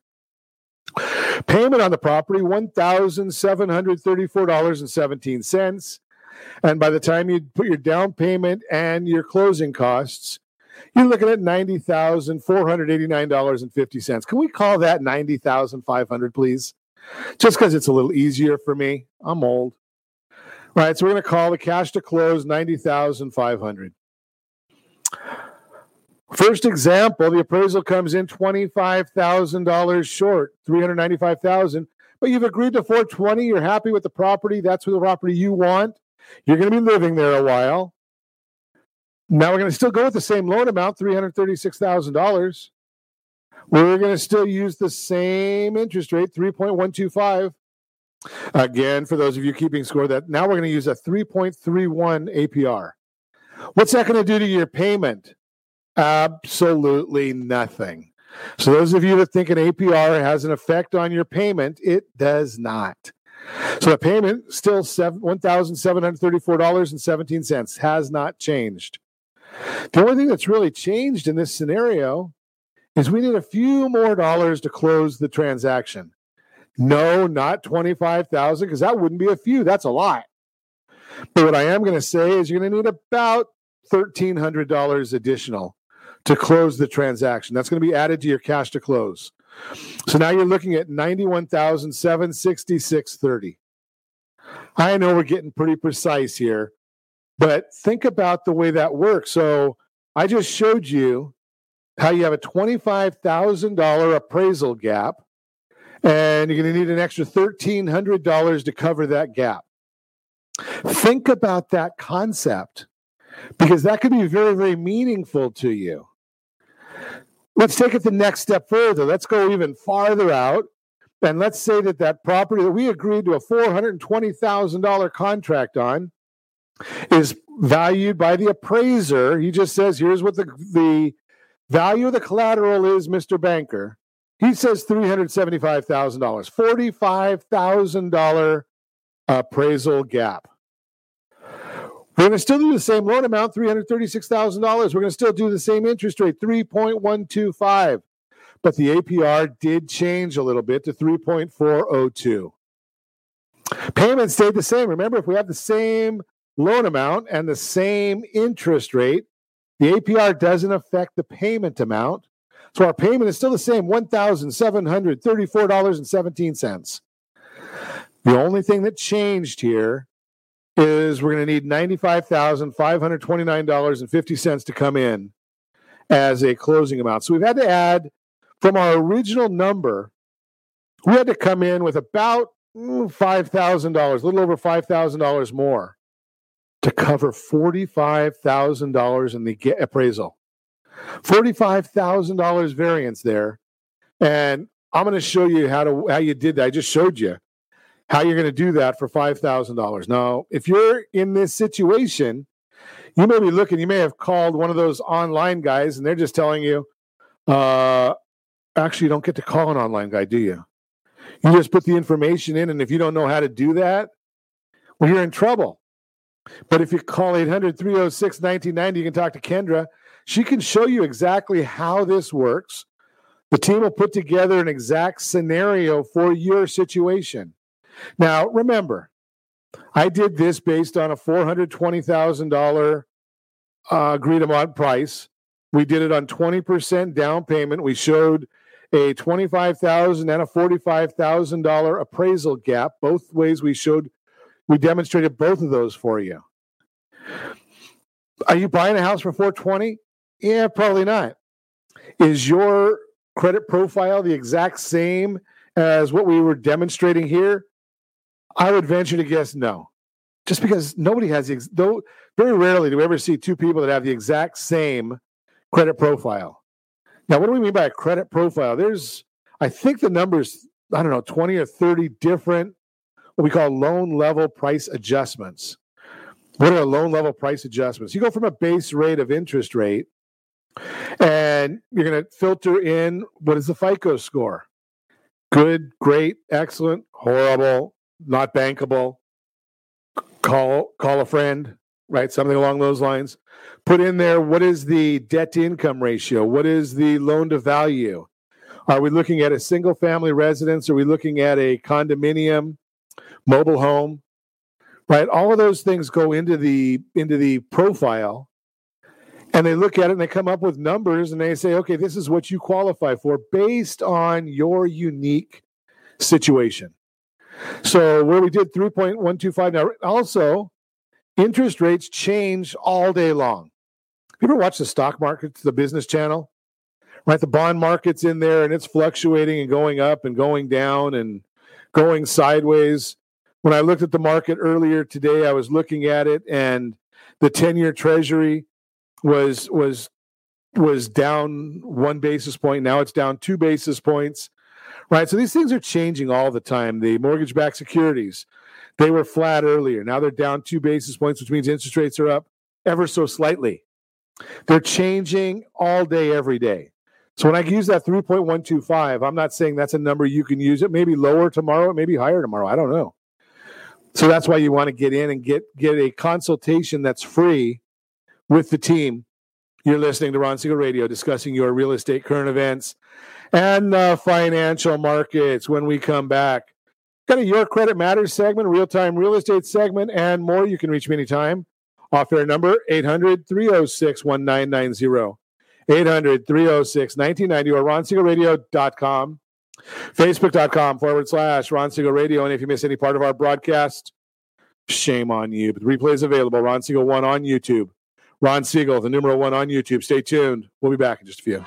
Payment on the property, one thousand seven hundred thirty-four dollars and seventeen cents. And by the time you put your down payment and your closing costs, you're looking at ninety thousand four hundred eighty-nine dollars and fifty cents. Can we call that ninety thousand five hundred dollars, please? Just because it's a little easier for me. I'm old. All right, so we're going to call the cash to close ninety thousand five hundred dollars. First example, the appraisal comes in twenty-five thousand dollars short, three hundred ninety-five thousand dollars. But you've agreed to four hundred twenty thousand dollars. You're happy with the property. That's the property you want. You're going to be living there a while. Now we're going to still go with the same loan amount, three hundred thirty-six thousand dollars. We're going to still use the same interest rate, three point one two five. Again, for those of you keeping score, that now we're going to use a three point three one A P R. What's that going to do to your payment? Absolutely nothing. So those of you that think an A P R has an effect on your payment, it does not. So the payment still one thousand seven hundred thirty-four dollars and seventeen cents has not changed. The only thing that's really changed in this scenario is we need a few more dollars to close the transaction. No, not twenty-five thousand dollars, because that wouldn't be a few. That's a lot. But what I am going to say is you're going to need about one thousand three hundred dollars additional to close the transaction. That's going to be added to your cash to close. So now you're looking at ninety-one thousand seven hundred sixty-six dollars and thirty cents. I know we're getting pretty precise here, but think about the way that works. So I just showed you how you have a twenty-five thousand dollars appraisal gap, and you're going to need an extra one thousand three hundred dollars to cover that gap. Think about that concept, because that could be very, very meaningful to you. Let's take it the next step further. Let's go even farther out, and let's say that that property that we agreed to a four hundred twenty thousand dollars contract on is valued by the appraiser. He just says, here's what the, the value of the collateral is, Mister Banker. He says three hundred seventy-five thousand dollars, forty-five thousand dollars appraisal gap. We're going to still do the same loan amount, three hundred thirty-six thousand dollars. We're going to still do the same interest rate, three point one two five. But the A P R did change a little bit to three point four oh two. Payment stayed the same. Remember, if we have the same loan amount and the same interest rate, the A P R doesn't affect the payment amount. So our payment is still the same, one thousand seven hundred thirty-four dollars and seventeen cents. The only thing that changed here is we're going to need ninety-five thousand five hundred twenty-nine dollars and fifty cents to come in as a closing amount. So we've had to add, from our original number, we had to come in with about five thousand dollars, a little over five thousand dollars more to cover forty-five thousand dollars in the appraisal. forty-five thousand dollars variance there. And I'm going to show you how to how you did that. I just showed you how you're going to do that for five thousand dollars. Now, if you're in this situation, you may be looking, you may have called one of those online guys, and they're just telling you, uh, actually, you don't get to call an online guy, do you? You just put the information in, and if you don't know how to do that, well, you're in trouble. But if you call eight hundred three oh six nineteen ninety, you can talk to Kendra. She can show you exactly how this works. The team will put together an exact scenario for your situation. Now, remember, I did this based on a four hundred twenty thousand dollars uh, agreed upon price. We did it on twenty percent down payment. We showed a twenty-five thousand dollars and a forty-five thousand dollars appraisal gap. Both ways we showed, we demonstrated both of those for you. Are you buying a house for four hundred twenty thousand dollars? Yeah, probably not. Is your credit profile the exact same as what we were demonstrating here? I would venture to guess no. Just because nobody has the ex- though very rarely do we ever see two people that have the exact same credit profile. Now, what do we mean by a credit profile? There's, I think the numbers, I don't know, twenty or thirty different what we call loan level price adjustments. What are loan level price adjustments? You go from a base rate of interest rate, and you're going to filter in what is the FICO score. Good, great, excellent, horrible, not bankable, call call a friend, right? Something along those lines. Put in there, what is the debt-to-income ratio? What is the loan-to-value? Are we looking at a single-family residence? Are we looking at a condominium, mobile home, right? All of those things go into the into the profile, and they look at it and they come up with numbers and they say, okay, this is what you qualify for based on your unique situation. So where we did three point one two five, now also interest rates change all day long. You ever watch the stock market, the business channel, right? The bond market's in there and it's fluctuating and going up and going down and going sideways. When I looked at the market earlier today, I was looking at it and the ten-year treasury was was was down one basis point. Now it's down two basis points, right? So these things are changing all the time. The mortgage-backed securities, they were flat earlier. Now they're down two basis points, which means interest rates are up ever so slightly. They're changing all day, every day. So when I use that three point one two five, I'm not saying that's a number you can use. It may be lower tomorrow, maybe higher tomorrow. I don't know. So that's why you want to get in and get, get a consultation that's free with the team. You're listening to Ron Siegel Radio, discussing your real estate, current events, and the financial markets. When we come back, got a Your Credit Matters segment, real-time real estate segment, and more. You can reach me anytime. Off-air number, eight hundred, three oh six, nineteen ninety. eight hundred, three oh six, nineteen ninety or ron siegel radio dot com. Facebook.com forward slash Ron Siegel Radio. And if you miss any part of our broadcast, shame on you. But the replay is available. Ron Siegel one on YouTube. Ron Siegel, the numeral one on YouTube. Stay tuned. We'll be back in just a few.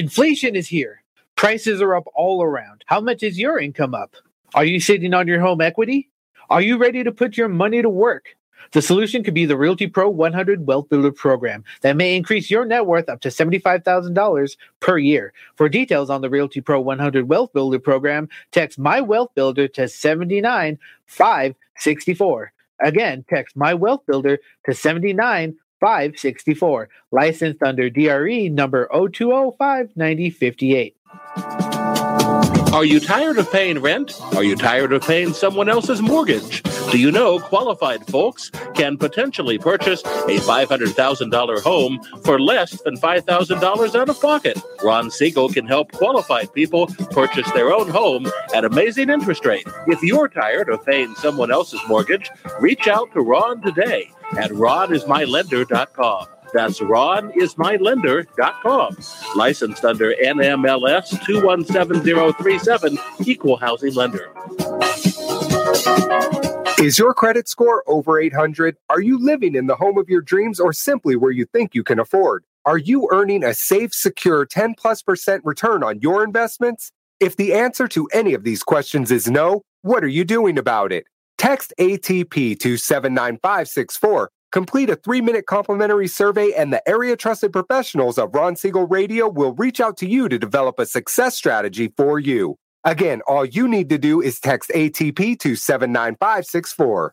Inflation is here. Prices are up all around. How much is your income up? Are you sitting on your home equity? Are you ready to put your money to work? The solution could be the Realty Pro one hundred Wealth Builder Program that may increase your net worth up to seventy-five thousand dollars per year. For details on the Realty Pro one hundred Wealth Builder Program, text My Wealth Builder to seven nine five six four. Again, text My Wealth Builder to seven nine five six four. Licensed under D R E number zero two zero five nine zero five eight. Are you tired of paying rent? Are you tired of paying someone else's mortgage? Do you know qualified folks can potentially purchase a five hundred thousand dollars home for less than five thousand dollars out of pocket? Ron Siegel can help qualified people purchase their own home at amazing interest rate. If you're tired of paying someone else's mortgage, reach out to Ron today at ron is my lender dot com. That's ron is my lender dot com. Licensed under N M L S two one seven zero three seven, Equal Housing Lender. Is your credit score over eight hundred? Are you living in the home of your dreams or simply where you think you can afford? Are you earning a safe, secure ten plus percent return on your investments? If the answer to any of these questions is no, what are you doing about it? Text A T P to seven nine five six four. Complete a three-minute complimentary survey, and the area-trusted professionals of Ron Siegel Radio will reach out to you to develop a success strategy for you. Again, all you need to do is text A T P to seven nine five six four.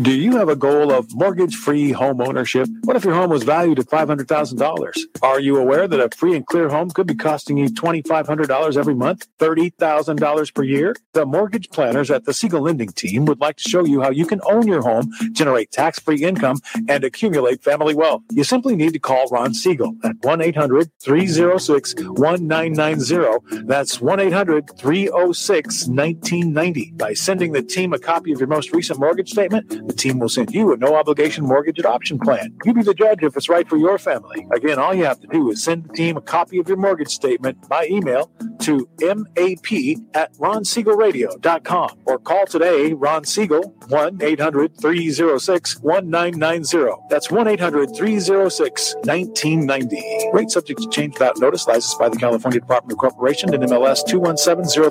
Do you have a goal of mortgage-free home ownership? What if your home was valued at five hundred thousand dollars? Are you aware that a free and clear home could be costing you two thousand five hundred dollars every month, thirty thousand dollars per year? The mortgage planners at the Siegel Lending Team would like to show you how you can own your home, generate tax-free income, and accumulate family wealth. You simply need to call Ron Siegel at one eight hundred, three oh six, nineteen ninety. That's one eight hundred, three oh six, nineteen ninety. By sending the team a copy of your most recent mortgage statement, the team will send you a no-obligation mortgage adoption plan. You be the judge if it's right for your family. Again, all you have to do is send the team a copy of your mortgage statement by email to map at ron siegel radio dot com or call today, Ron Siegel, one eight hundred, three oh six, nineteen ninety. That's one eight hundred, three oh six, nineteen ninety. Rate subject to change without notice. Licensed by the California Department of Corporation and N M L S two one seven zero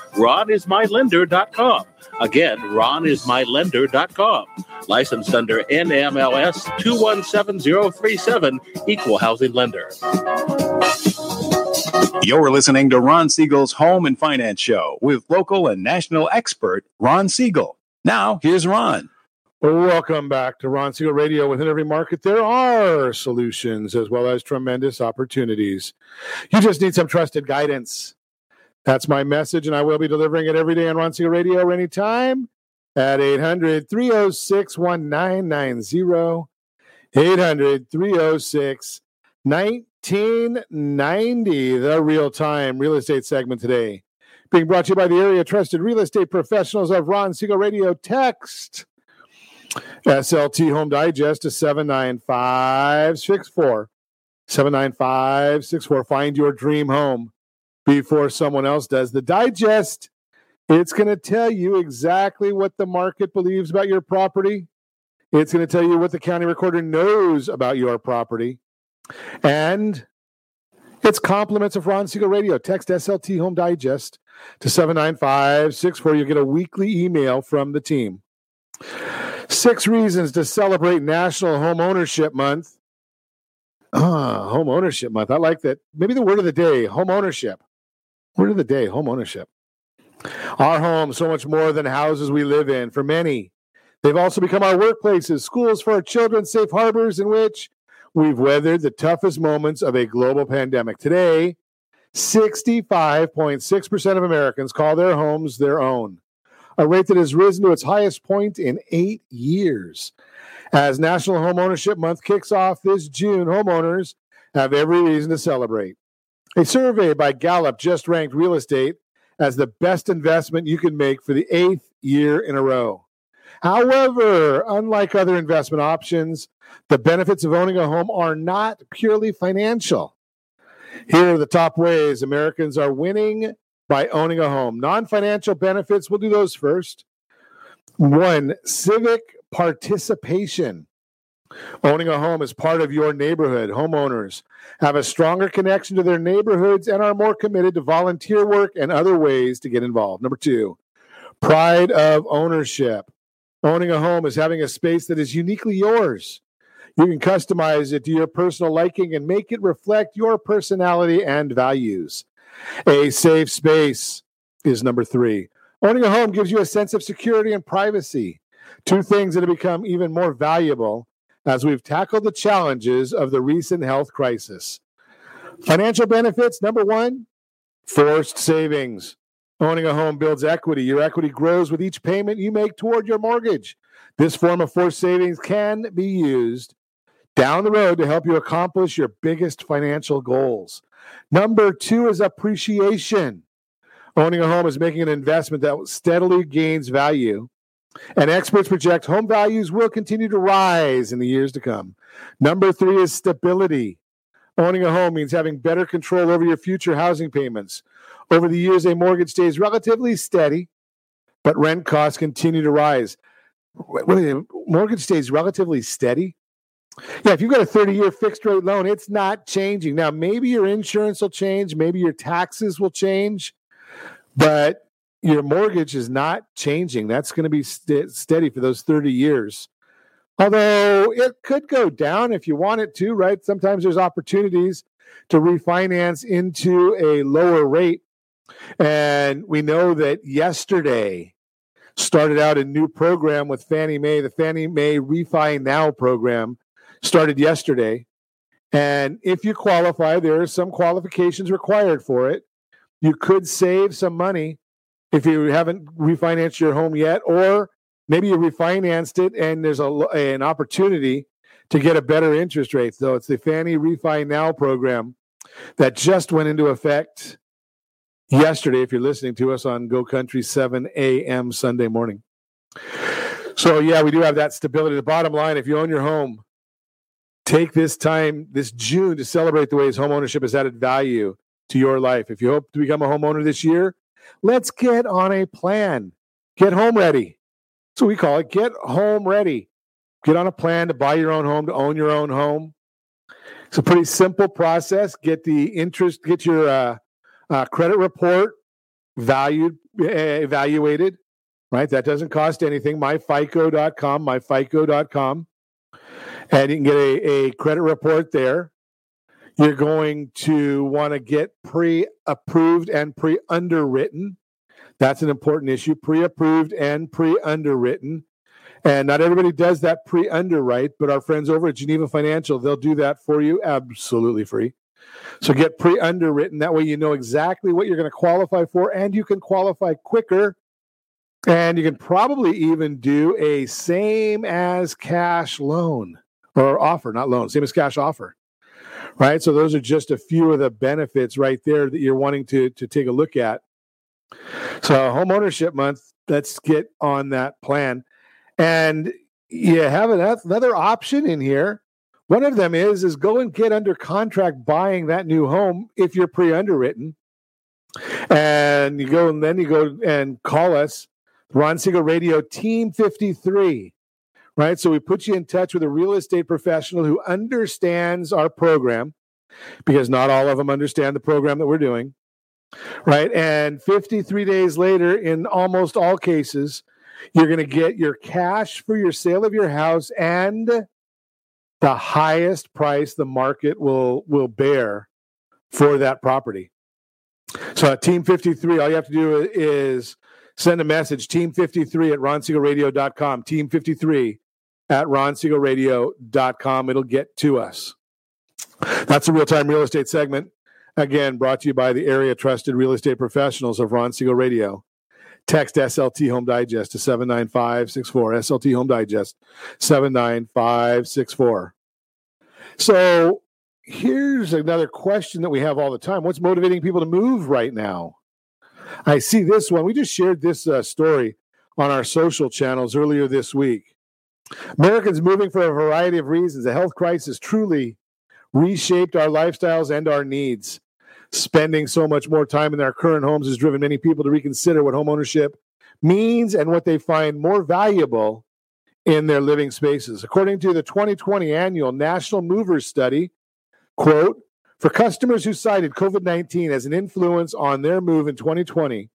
ron is my lender dot com. Again, ron is my lender dot com. Licensed under N M L S two one seven zero three seven, Equal Housing Lender. You're listening to Ron Siegel's Home and Finance Show with local and national expert Ron Siegel. Now, here's Ron. Welcome back to Ron Siegel Radio. Within every market, there are solutions as well as tremendous opportunities. You just need some trusted guidance. That's my message, and I will be delivering it every day on Ron Siegel Radio anytime at eight hundred, three oh six, nineteen ninety, eight hundred, three oh six, nineteen ninety, the real-time real estate segment today, being brought to you by the area-trusted real estate professionals of Ron Siegel Radio. Text S L T Home Digest to seven nine five six four, seven nine five six four. Find your dream home before someone else does. The digest It's going to tell you exactly what the market believes about your property. It's going to tell you what the county recorder knows about your property. And it's compliments of Ron Siegel Radio. Text S L T Home Digest to seven nine five six four. You'll get a weekly email from the team. Six reasons to celebrate National Home Ownership Month. Ah, Home Ownership Month. I like that. Maybe the word of the day, home ownership. Word of the day, home ownership. Our home, so much more than houses we live in. For many, they've also become our workplaces, schools for our children, safe harbors in which we've weathered the toughest moments of a global pandemic. Today, sixty-five point six percent of Americans call their homes their own, a rate that has risen to its highest point in eight years. As National Home Ownership Month kicks off this June, homeowners have every reason to celebrate. A survey by Gallup just ranked real estate as the best investment you can make for the eighth year in a row. However, unlike other investment options, the benefits of owning a home are not purely financial. Here are the top ways Americans are winning by owning a home. Non-financial benefits, we'll do those first. One, civic participation. Owning a home is part of your neighborhood. Homeowners have a stronger connection to their neighborhoods and are more committed to volunteer work and other ways to get involved. Number two, pride of ownership. Owning a home is having a space that is uniquely yours. You can customize it to your personal liking and make it reflect your personality and values. A safe space is number three. Owning a home gives you a sense of security and privacy, two things that have become even more valuable as we've tackled the challenges of the recent health crisis. Financial benefits, number one, forced savings. Owning a home builds equity. Your equity grows with each payment you make toward your mortgage. This form of forced savings can be used down the road to help you accomplish your biggest financial goals. Number two is appreciation. Owning a home is making an investment that steadily gains value, and experts project home values will continue to rise in the years to come. Number three is stability. Owning a home means having better control over your future housing payments. Over the years, a mortgage stays relatively steady, but rent costs continue to rise. Wait, mortgage stays relatively steady? Yeah, if you've got a thirty-year fixed-rate loan, it's not changing. Now, maybe your insurance will change. Maybe your taxes will change. But your mortgage is not changing. That's going to be st- steady for those thirty years. Although it could go down if you want it to, right? Sometimes there's opportunities to refinance into a lower rate. And we know that yesterday started out a new program with Fannie Mae. The Fannie Mae Refi Now program started yesterday. And if you qualify, there are some qualifications required for it. You could save some money if you haven't refinanced your home yet, or maybe you refinanced it and there's a, an opportunity to get a better interest rate. So it's the Fannie Refi Now program that just went into effect yesterday, if you're listening to us on Go Country seven a.m. Sunday morning. So, yeah, we do have that stability. The bottom line, if you own your home, take this time, this June, to celebrate the ways homeownership has added value to your life. If you hope to become a homeowner this year, let's get on a plan. Get home ready. That's what we call it. Get home ready. Get on a plan to buy your own home, to own your own home. It's a pretty simple process. Get the interest, get your uh, uh, credit report valued, uh, evaluated, right? That doesn't cost anything. my fico dot com, my fico dot com. And you can get a, a credit report there. You're going to want to get pre-approved and pre-underwritten. That's an important issue, pre-approved and pre-underwritten. And not everybody does that pre-underwrite, but our friends over at Geneva Financial, they'll do that for you absolutely free. So get pre-underwritten. That way you know exactly what you're going to qualify for, and you can qualify quicker. And you can probably even do a same as cash loan or offer, not loan, same as cash offer. Right, so those are just a few of the benefits right there that you're wanting to, to take a look at. So Home Ownership Month, let's get on that plan. And you have another option in here. One of them is, is go and get under contract buying that new home if you're pre-underwritten. And you go, and then you go and call us, Ron Siegel Radio, Team fifty-three, right? So we put you in touch with a real estate professional who understands our program, because not all of them understand the program that we're doing, right? And fifty-three days later, in almost all cases, you're going to get your cash for your sale of your house and the highest price the market will will bear for that property. So at Team fifty-three, all you have to do is send a message, team fifty-three at ron siegel radio dot com, team fifty-three at ron siegel radio dot com. It'll get to us. That's the Real-Time Real Estate segment, again, brought to you by the area trusted real estate professionals of Ron Siegel Radio. Text S L T Home Digest to seven nine five six four, S L T Home Digest, seven nine five six four. So here's another question that we have all the time. What's motivating people to move right now? I see this one. We just shared this uh, story on our social channels earlier this week. Americans moving for a variety of reasons. The health crisis truly reshaped our lifestyles and our needs. Spending so much more time in their current homes has driven many people to reconsider what homeownership means and what they find more valuable in their living spaces. According to the twenty twenty annual National Movers Study, quote, for customers who cited covid nineteen as an influence on their move in twenty twenty,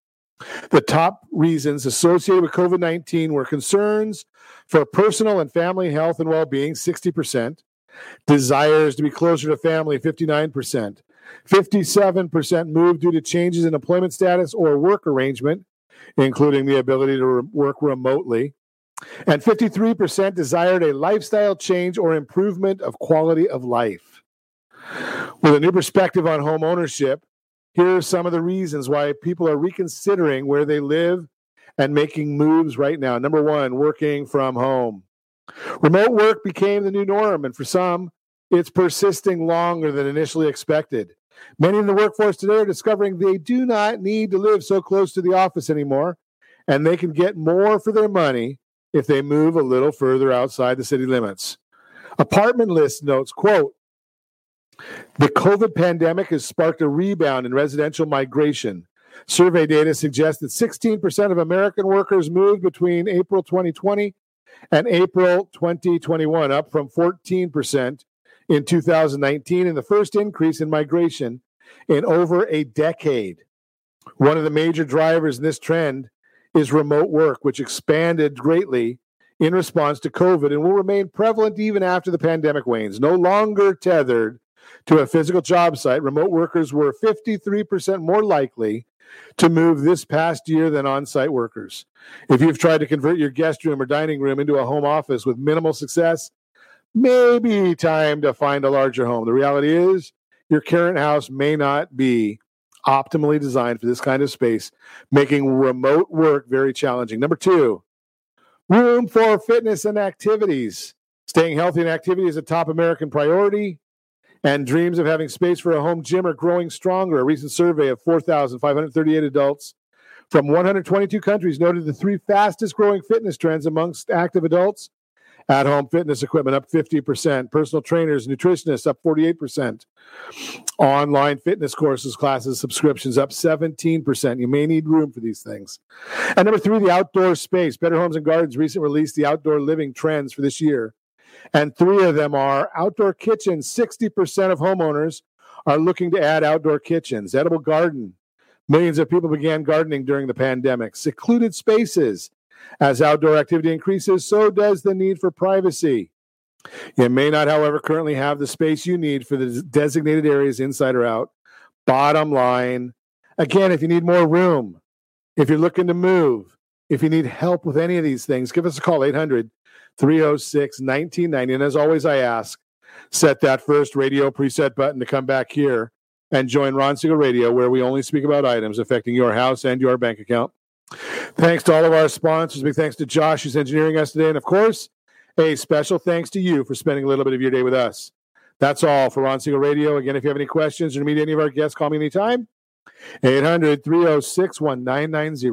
the top reasons associated with covid nineteen were concerns for personal and family health and well-being, sixty percent, desires to be closer to family, fifty-nine percent, fifty-seven percent moved due to changes in employment status or work arrangement, including the ability to re- work remotely, and fifty-three percent desired a lifestyle change or improvement of quality of life. With a new perspective on home ownership, here are some of the reasons why people are reconsidering where they live and making moves right now. Number one, working from home. Remote work became the new norm, and for some, it's persisting longer than initially expected. Many in the workforce today are discovering they do not need to live so close to the office anymore, and they can get more for their money if they move a little further outside the city limits. Apartment List notes, quote, the COVID pandemic has sparked a rebound in residential migration. Survey data suggests that sixteen percent of American workers moved between April twenty twenty and April twenty twenty-one, up from fourteen percent in two thousand nineteen, and the first increase in migration in over a decade. One of the major drivers in this trend is remote work, which expanded greatly in response to COVID and will remain prevalent even after the pandemic wanes. No longer tethered to a physical job site, remote workers were fifty-three percent more likely to move this past year than on-site workers. If you've tried to convert your guest room or dining room into a home office with minimal success, maybe time to find a larger home. The reality is your current house may not be optimally designed for this kind of space, making remote work very challenging. Number two, room for fitness and activities. Staying healthy and activity is a top American priority, and dreams of having space for a home gym are growing stronger. A recent survey of four thousand five hundred thirty-eight adults from one hundred twenty-two countries noted the three fastest growing fitness trends amongst active adults. At-home fitness equipment up fifty percent. Personal trainers, nutritionists up forty-eight percent. Online fitness courses, classes, subscriptions up seventeen percent. You may need room for these things. And number three, the outdoor space. Better Homes and Gardens recently released the outdoor living trends for this year. And three of them are outdoor kitchens. sixty percent of homeowners are looking to add outdoor kitchens. Edible garden. Millions of people began gardening during the pandemic. Secluded spaces. As outdoor activity increases, so does the need for privacy. You may not, however, currently have the space you need for the designated areas inside or out. Bottom line, again, if you need more room, if you're looking to move, if you need help with any of these things, give us a call, eight hundred three oh six nineteen ninety. And as always, I ask, set that first radio preset button to come back here and join Ron Siegel Radio, where we only speak about items affecting your house and your bank account. Thanks to all of our sponsors. Big thanks to Josh, who's engineering us today. And of course, a special thanks to you for spending a little bit of your day with us. That's all for Ron Siegel Radio. Again, if you have any questions or meet any of our guests, call me anytime. eight hundred three oh six nineteen ninety.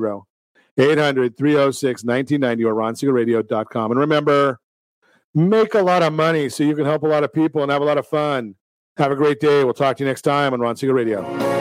eight hundred three oh six nineteen ninety or ron siegel radio dot com. And remember, make a lot of money so you can help a lot of people and have a lot of fun. Have a great day. We'll talk to you next time on Ron Siegel Radio.